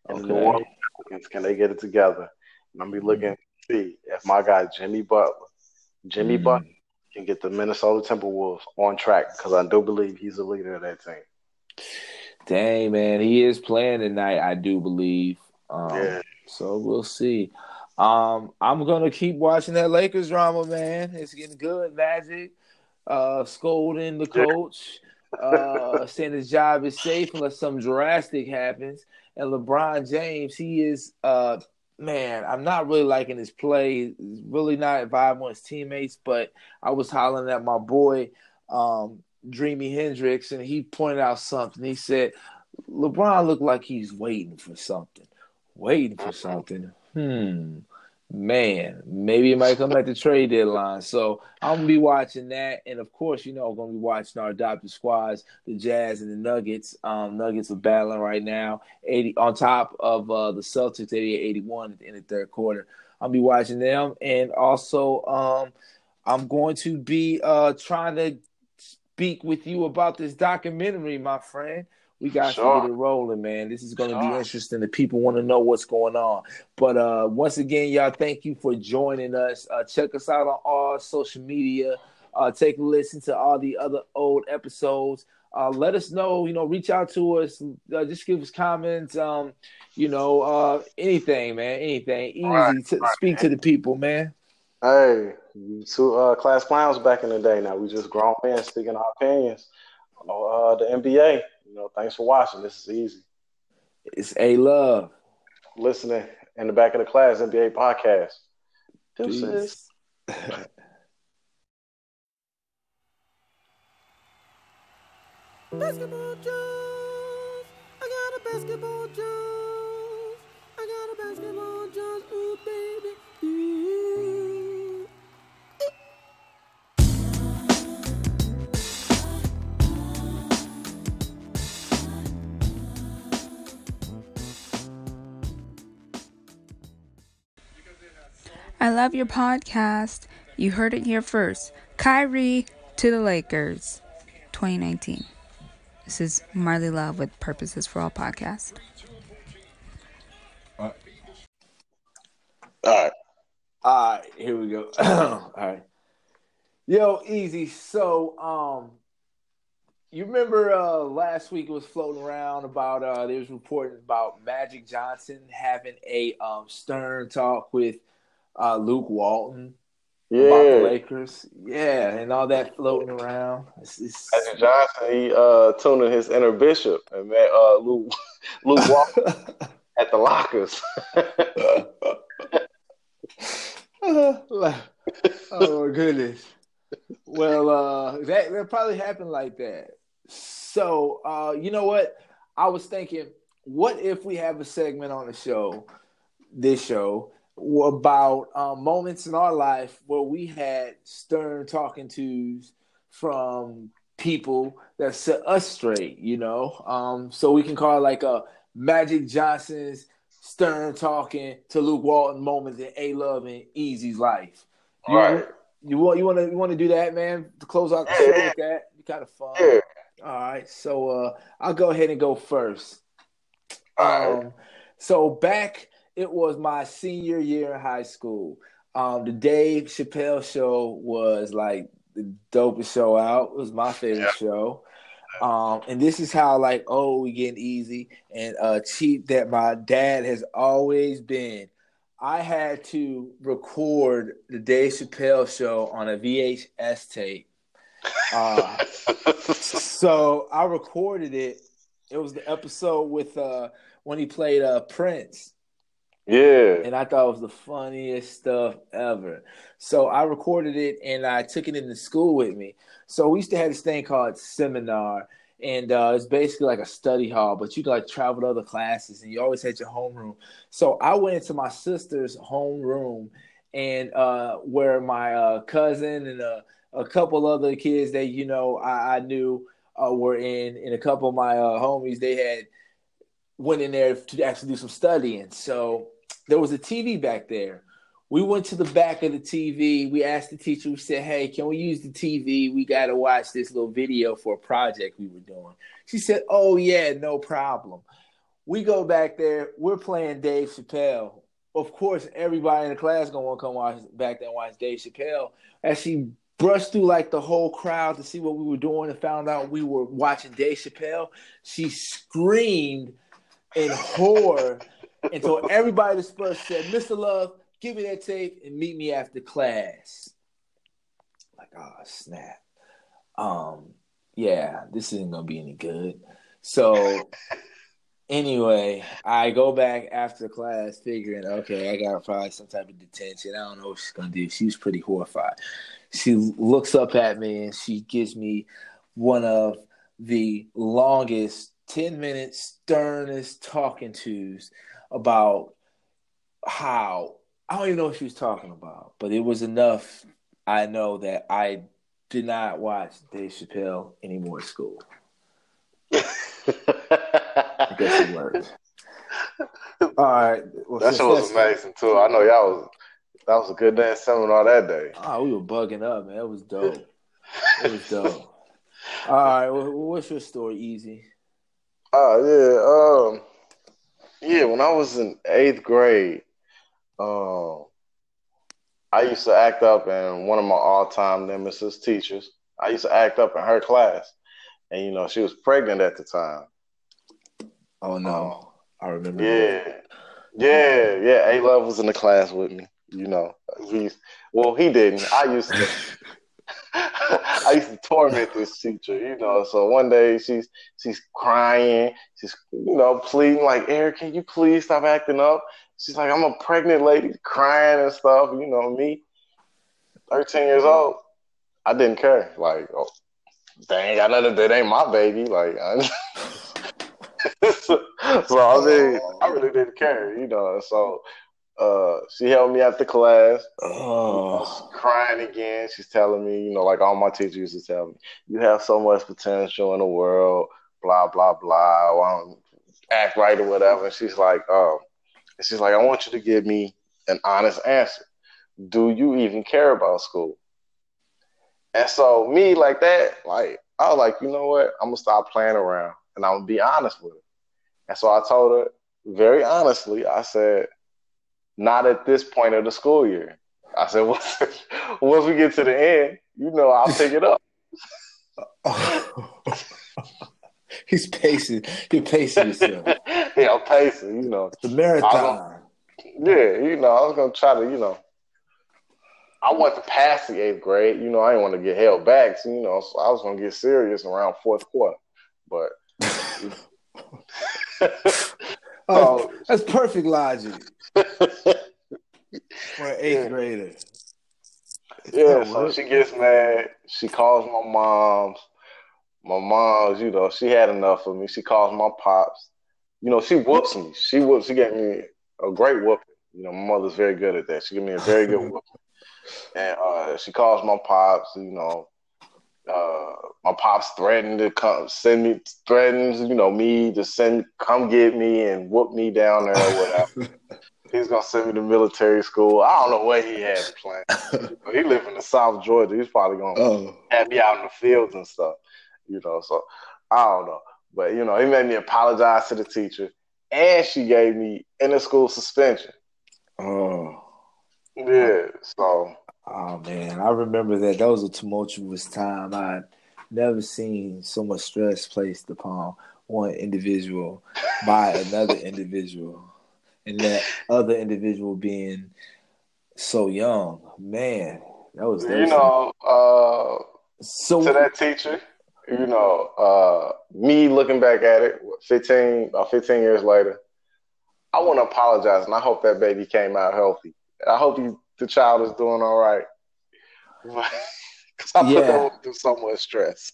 And the New Orleans, can they get it together? And I'm be looking to see if my guy Jimmy Butler can get the Minnesota Timberwolves on track, because I do believe he's the leader of that team. Dang, man, he is playing tonight, I do believe. Yeah. So we'll see. I'm gonna keep watching that Lakers drama, man. It's getting good. Magic scolding the coach, saying his job is safe unless something drastic happens. And LeBron James, he is, I'm not really liking his play. He's really not vibing with his teammates, but I was hollering at my boy, Dreamy Hendrix, and he pointed out something. He said, LeBron looked like he's waiting for something. Man, maybe it might come at the trade deadline. So I'm going to be watching that. And, of course, I'm going to be watching our adopted squads, the Jazz and the Nuggets. Nuggets are battling right now, 80 on top of the Celtics, 88-81 at the end of the third quarter. I'll be watching them. And also I'm going to be trying to speak with you about this documentary, my friend. We got to get it rolling, man. This is going to be interesting. The people want to know what's going on. But once again, y'all, thank you for joining us. Check us out on all social media. Take a listen to all the other old episodes. Let us know, reach out to us. Just give us comments, anything, man, anything. Easy to speak to the people, man. Hey, you two class clowns back in the day. Now we just grown men speaking our opinions on the NBA. Thanks for watching. This is easy. It's A-Love. Listening in the back of the class, NBA podcast. Deuces. Basketball Jones. I got a basketball Jones. I got a basketball Jones. Ooh, baby. I love your podcast. You heard it here first. Kyrie to the Lakers, 2019. This is Marley Love with Purposes for All podcast. All right. Here we go. All right. Yo, easy. So, you remember last week it was floating around about there was reporting about Magic Johnson having a stern talk with Luke Walton, about the Lakers, and all that floating around. Magic Johnson, he tuned in his inner bishop and met Luke Walton at the lockers. Oh my goodness! Well, that probably happened like that. So, you know what? I was thinking, what if we have a segment on the show, this show, about moments in our life where we had stern talking tos from people that set us straight, so we can call it like a Magic Johnson's stern talking to Luke Walton moments in A-Love and Easy's life. All right. You want to do that, man? To close out the show with that? You kind of fun. Yeah. All right. So I'll go ahead and go first. All right. So it was my senior year in high school. The Dave Chappelle show was like the dopest show out. It was my favorite show. And this is how we getting easy and cheap that my dad has always been. I had to record the Dave Chappelle show on a VHS tape. So I recorded it. It was the episode with when he played Prince. Yeah. And I thought it was the funniest stuff ever. So I recorded it and I took it into school with me. So we used to have this thing called seminar. And it's basically like a study hall, but you could like travel to other classes and you always had your homeroom. So I went into my sister's homeroom and where my cousin and a couple other kids that, you know, I knew were in, and a couple of my homies, they had went in there to actually do some studying. So there was a TV back there. We went to the back of the TV. We asked the teacher, we said, hey, can we use the TV? We got to watch this little video for a project we were doing. She said, oh, yeah, no problem. We go back there. We're playing Dave Chappelle. Of course, everybody in the class going to come back there and watch Dave Chappelle. As she brushed through like the whole crowd to see what we were doing and found out we were watching Dave Chappelle, she screamed in horror until everybody dispersed, said, Mr. Love, give me that tape and meet me after class. Like, oh, snap. Yeah, this isn't going to be any good. So anyway, I go back after class figuring, okay, I got probably some type of detention. I don't know what she's going to do. She was pretty horrified. She looks up at me and she gives me one of the longest 10-minute sternest talking tos about how I don't even know what she was talking about, but it was enough. I know that I did not watch Dave Chappelle anymore at school. I guess it worked. All right. Well, that shit was amazing, too. I know y'all was – that was a good damn seminar that day. Oh, we were bugging up, man. It was dope. It was dope. All right. Well, what's your story, Easy? Oh, yeah. Yeah, when I was in 8th grade, I used to act up in one of my all-time nemesis teachers. I used to act up in her class. And, you know, she was pregnant at the time. Oh, no. I remember. Yeah. A-Love was in the class with me. You know, he didn't. I used to torment this teacher, you know. So one day she's crying. She's, you know, pleading like, Eric, can you please stop acting up? She's like, I'm a pregnant lady crying and stuff. You know me, 13 years old. I didn't care. Like, oh, that ain't my baby. Like, I really didn't care, you know. So she held me after class. Oh. I was crying again. She's telling me, you know, like all my teachers used to tell me, you have so much potential in the world, blah, blah, blah. Well, I don't act right or whatever. And she's like, oh. She's like, I want you to give me an honest answer. Do you even care about school? And so me like that, like, I was like, you know what? I'm going to stop playing around and I'm going to be honest with her. And so I told her very honestly, I said, not at this point of the school year. I said, once we get to the end, you know, I'll pick it up. He's pacing. You're pacing yourself. Yeah, I'm pacing, you know. The marathon. I was going to try to, you know, I want to pass the 8th grade. You know, I didn't want to get held back. So, you know, I was going to get serious around 4th quarter. But. So, that's perfect logic. For an 8th grader. Yeah, so she gets mad. She calls my mom. My mom's, you know, she had enough of me. She calls my pops. You know, she whoops me. She gave me a great whooping. You know, my mother's very good at that. She gave me a very good whooping. And she calls my pops, you know. My pops threatened to come get me and whoop me down there or whatever. He's going to send me to military school. I don't know where he had to plan. He lived in the South Georgia. He's probably going to have me out in the fields and stuff. You know, so I don't know. But, you know, he made me apologize to the teacher, and she gave me inter-school suspension. Oh. Yeah, so. Oh, man, I remember that. That was a tumultuous time. I'd never seen so much stress placed upon one individual by another individual. and that other individual being so young. Man, that was you know, so to that teacher, you know, me looking back at it 15 years later, I want to apologize, and I hope that baby came out healthy. I hope the child is doing all right. Because I put them through so much stress.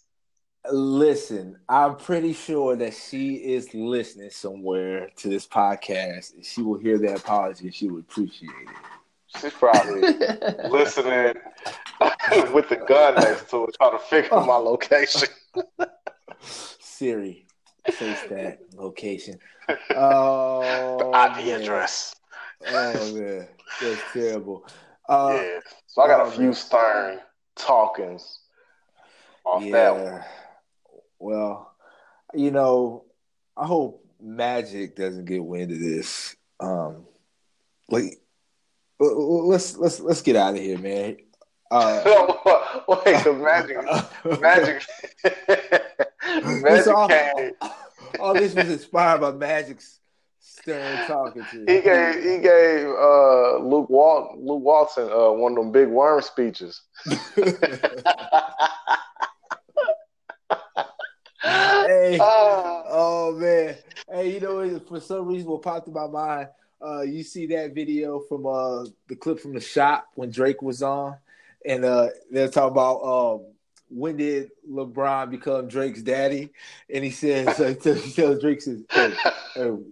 Listen, I'm pretty sure that she is listening somewhere to this podcast. And she will hear that apology and she will appreciate it. She's probably listening with the gun next to her, trying to figure out my location. Siri, face that location. Oh, the IP address. Oh, man. That's terrible. Yeah. So I got a few stern talkings off that one. Well, you know, I hope Magic doesn't get wind of this. Let's get out of here, man. Wait, the Magic all this was inspired by Magic's stern talking to him. He gave Luke Walton one of them big worm speeches. Hey, oh man! Hey, you know, for some reason, what popped in my mind? You see that video from the clip from The Shop when Drake was on, and they're talking about when did LeBron become Drake's daddy? And he says, he tells Drake, says, hey,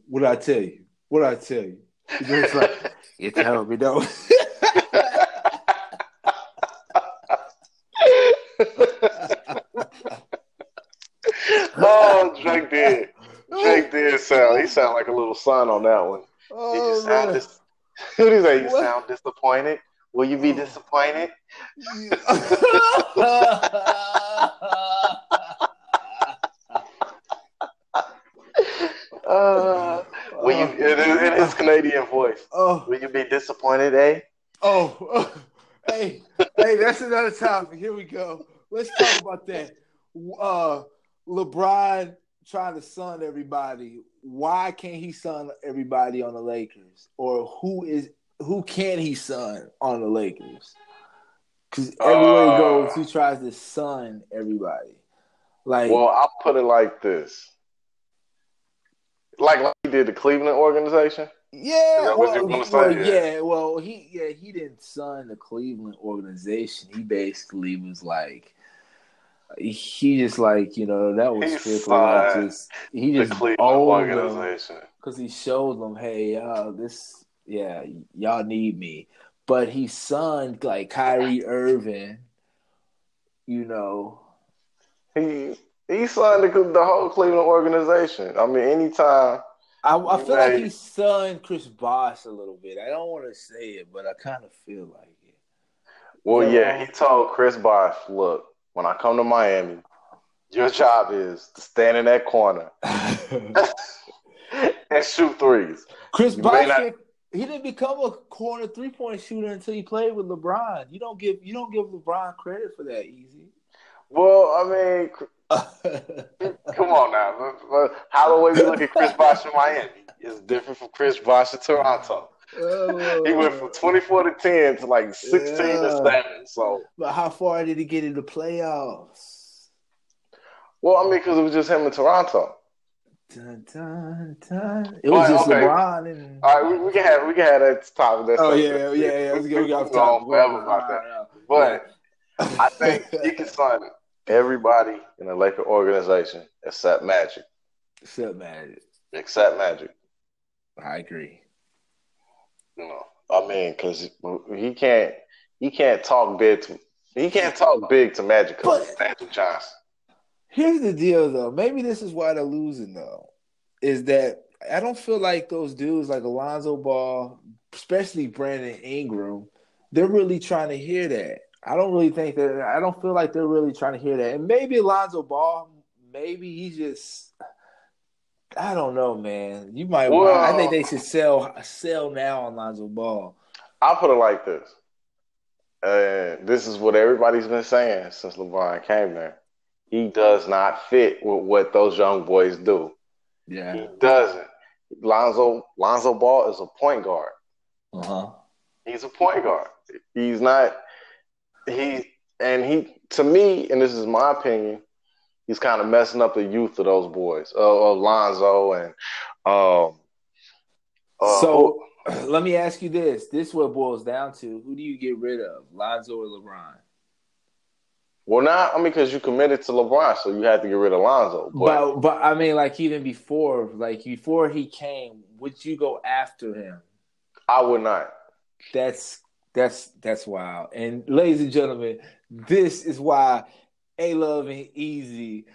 "What I tell you? What I tell you?" And Drake's like, "You tell me, don't." Oh, Drake did sound. He sounded like a little son on that one. Oh, you sound disappointed. Will you be disappointed? Will you? In his Canadian voice. Oh, will you be disappointed, eh? Oh, hey, that's another topic. Here we go. Let's talk about that. LeBron trying to sun everybody. Why can't he sun everybody on the Lakers? Or who can he sun on the Lakers? Because everywhere he goes, he tries to sun everybody. Like, well, I'll put it like this: like he did the Cleveland organization. Yeah, he didn't sun the Cleveland organization. He basically was like. He just like, you know, that was he just owned them because he showed them, hey, y'all need me. But he signed like Kyrie Irving, you know. He signed the whole Cleveland organization. I mean, anytime. I feel like he signed Chris Bosh a little bit. I don't want to say it, but I kind of feel like it. Well, he told Chris Bosh, look. When I come to Miami, your job is to stand in that corner and shoot threes. Chris Bosh, he didn't become a corner 3-point shooter until he played with LeBron. You don't give LeBron credit for that easy. Well, I mean, come on now. How the way we look at Chris Bosh in Miami is different from Chris Bosh in Toronto. He went from 24 to 10 to like 16 to 7. So, but how far did he get in the playoffs? Well, I mean, because it was just him in Toronto. Dun, dun, dun. It was just LeBron. And... All right, we can have that topic. That's we got talk forever about that. Yeah. But I think you can sign everybody in the Laker organization except Magic. I agree. No, I mean, because he can't talk big to Magic because it's Magic Johnson. Here's the deal, though. Maybe this is why they're losing, though, is that I don't feel like those dudes like Alonzo Ball, especially Brandon Ingram, they're really trying to hear that. I don't feel like they're really trying to hear that. And maybe Alonzo Ball, maybe he just. I don't know, man. You might. Well, I think they should sell now on Lonzo Ball. I'll put it like this. This is what everybody's been saying since LeBron came there. He does not fit with what those young boys do. Yeah, he doesn't. Lonzo Ball is a point guard. Uh-huh. He's a point guard. He's not – he to me, and this is my opinion, he's kind of messing up the youth of those boys, of Lonzo and so let me ask you this. This is what it boils down to. Who do you get rid of, Lonzo or LeBron? Well, because you committed to LeBron, so you had to get rid of Lonzo. But I mean, even before he came, would you go after him? I would not. That's wild. And ladies and gentlemen, this is why A-Love and Easy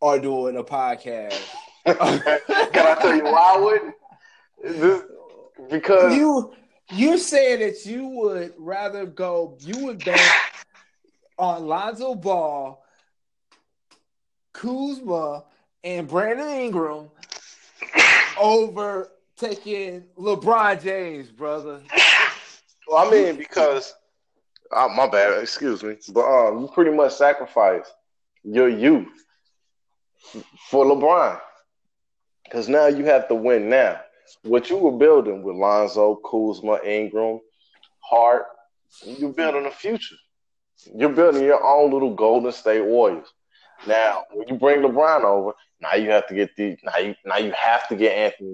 are doing a podcast. Can I tell you why I wouldn't? Because you're saying that you would rather go on Lonzo Ball, Kuzma, and Brandon Ingram over taking LeBron James, brother. Well, I mean, because my bad, excuse me, but you pretty much sacrificed your youth for LeBron, because now you have to win now. What you were building with Lonzo, Kuzma, Ingram, Hart, you're building a future. You're building your own little Golden State Warriors. Now, when you bring LeBron over, now you have to get Anthony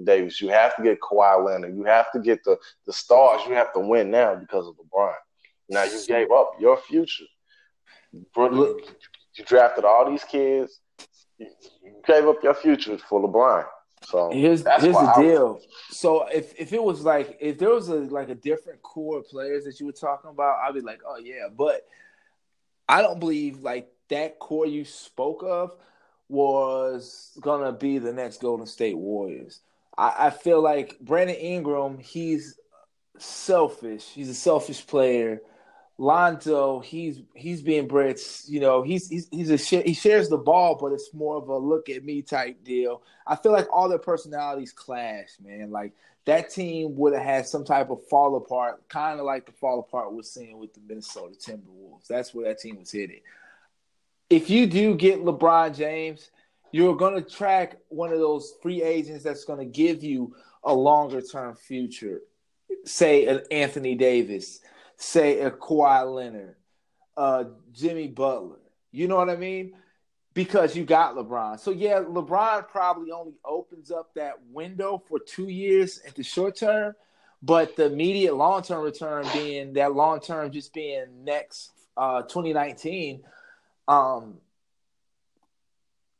Davis. You have to get Kawhi Leonard. You have to get the stars. You have to win now because of LeBron. Now you gave up your future. You drafted all these kids. You gave up your future for LeBron. So here's the deal. So if it was if there was a different core of players that you were talking about, I'd be like, oh yeah, but I don't believe that core you spoke of was gonna be the next Golden State Warriors. I feel like Brandon Ingram, he's selfish. He's a selfish player. Lonzo, he's being bred. You know, he shares the ball, but it's more of a look at me type deal. I feel like all their personalities clash, man. Like that team would have had some type of fall apart, kind of like the fall apart we're seeing with the Minnesota Timberwolves. That's where that team was headed. If you do get LeBron James, you're going to track one of those free agents that's going to give you a longer-term future. Say an Anthony Davis. Say a Kawhi Leonard. Jimmy Butler. You know what I mean? Because you got LeBron. So, yeah, LeBron probably only opens up that window for 2 years at the short term, but the immediate long-term return being that long-term just being next 2019 –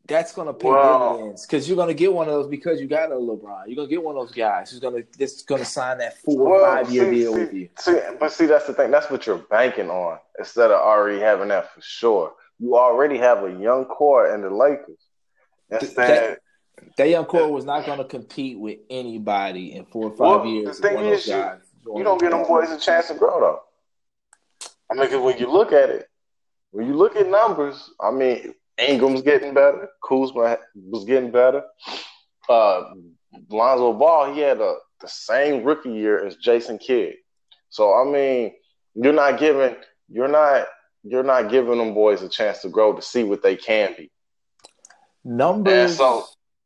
that's gonna pay dividends because you're gonna get one of those because you got a LeBron. You're gonna get one of those guys who's gonna sign that 4 or 5 year deal with you. But that's the thing. That's what you're banking on instead of already having that for sure. You already have a young core in the Lakers. That young core was not gonna compete with anybody in 4 or 5 years. The thing is, you don't give them boys a chance to grow though. I mean, because when you look at it. When you look at numbers, I mean, Ingram's getting better. Kuzma was getting better. Lonzo Ball, he had the same rookie year as Jason Kidd. So I mean, you're not giving them boys a chance to grow to see what they can be. Numbers.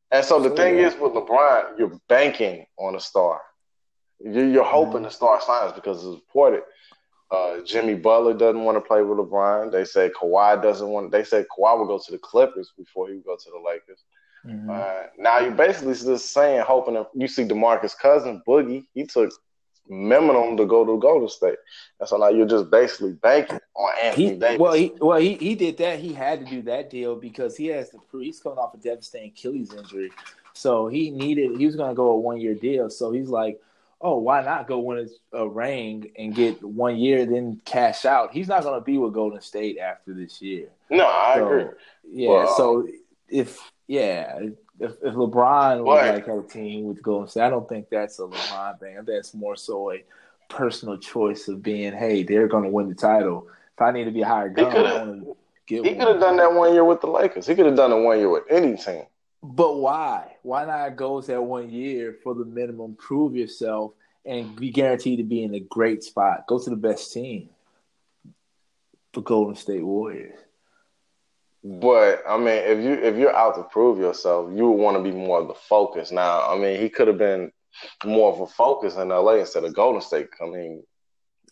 And so the thing is with LeBron, you're banking on a star. You're hoping the star signs because it's reported. Jimmy Butler doesn't want to play with LeBron. They say Kawhi doesn't want. They say Kawhi will go to the Clippers before he would go to the Lakers. Mm-hmm. Now you're basically just saying, hoping that you see DeMarcus Cousins, Boogie. He took minimum to go to Golden State, and so now you're just basically banking on Anthony Davis. Well, he did that. He had to do that deal because he has to prove he's coming off a devastating Achilles injury, so he was going to go a 1 year deal. So he's like, oh, why not go win a ring and get 1 year, then cash out? He's not going to be with Golden State after this year. No, I agree. Yeah, well, so if LeBron was like a team with Golden State, I don't think that's a LeBron thing. I think that's more so a personal choice of being, hey, they're going to win the title. If I need to be a higher gun, I want to get one. He could have done that 1 year with the Lakers. He could have done it 1 year with any team. But why? Why not go that 1 year for the minimum, prove yourself, and be guaranteed to be in a great spot? Go to the best team, the Golden State Warriors. But I mean, if you're out to prove yourself, you would want to be more of the focus. Now, I mean, he could have been more of a focus in LA instead of Golden State. I mean,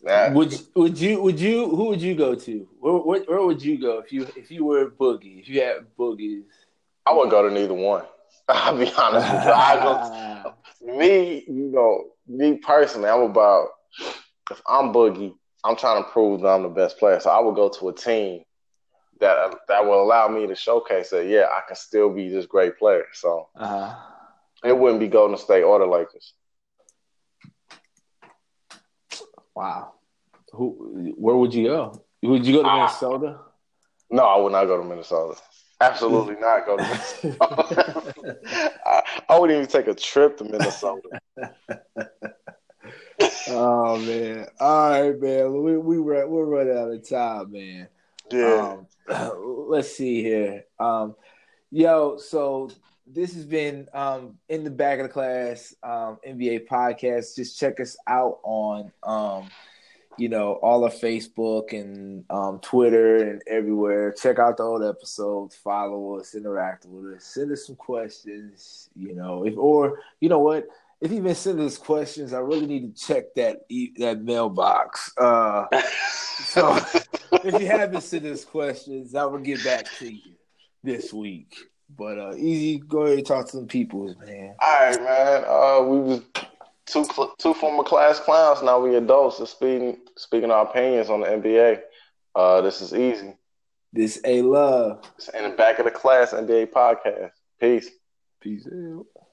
that... would you who would you go to? Where would you go if you were Boogie? If you had Boogies, I wouldn't go to neither one. I'll be honest with you. Me personally, I'm about, if I'm Boogie, I'm trying to prove that I'm the best player. So I would go to a team that will allow me to showcase that, yeah, I can still be this great player. So it wouldn't be Golden State or the Lakers. Wow. Where would you go? Would you go to Minnesota? No, I would not go to Minnesota. Absolutely not go to Minnesota. I wouldn't even take a trip to Minnesota. Oh, man. All right, man. We're running out of time, man. Yeah. Let's see here. So this has been In the Back of the Class NBA podcast. Just check us out on, all of Facebook and Twitter and everywhere. Check out the old episodes. Follow us. Interact with us. Send us some questions. If you've been sending us questions, I really need to check that mailbox. So if you haven't sent us questions, I will get back to you this week. But easy, go ahead and talk to some people, man. All right, man. We was two former class clowns. Now we adults. Just speaking our opinions on the NBA. This is easy. This A Love. It's In the Back of the Class NBA podcast. Peace. Peace out.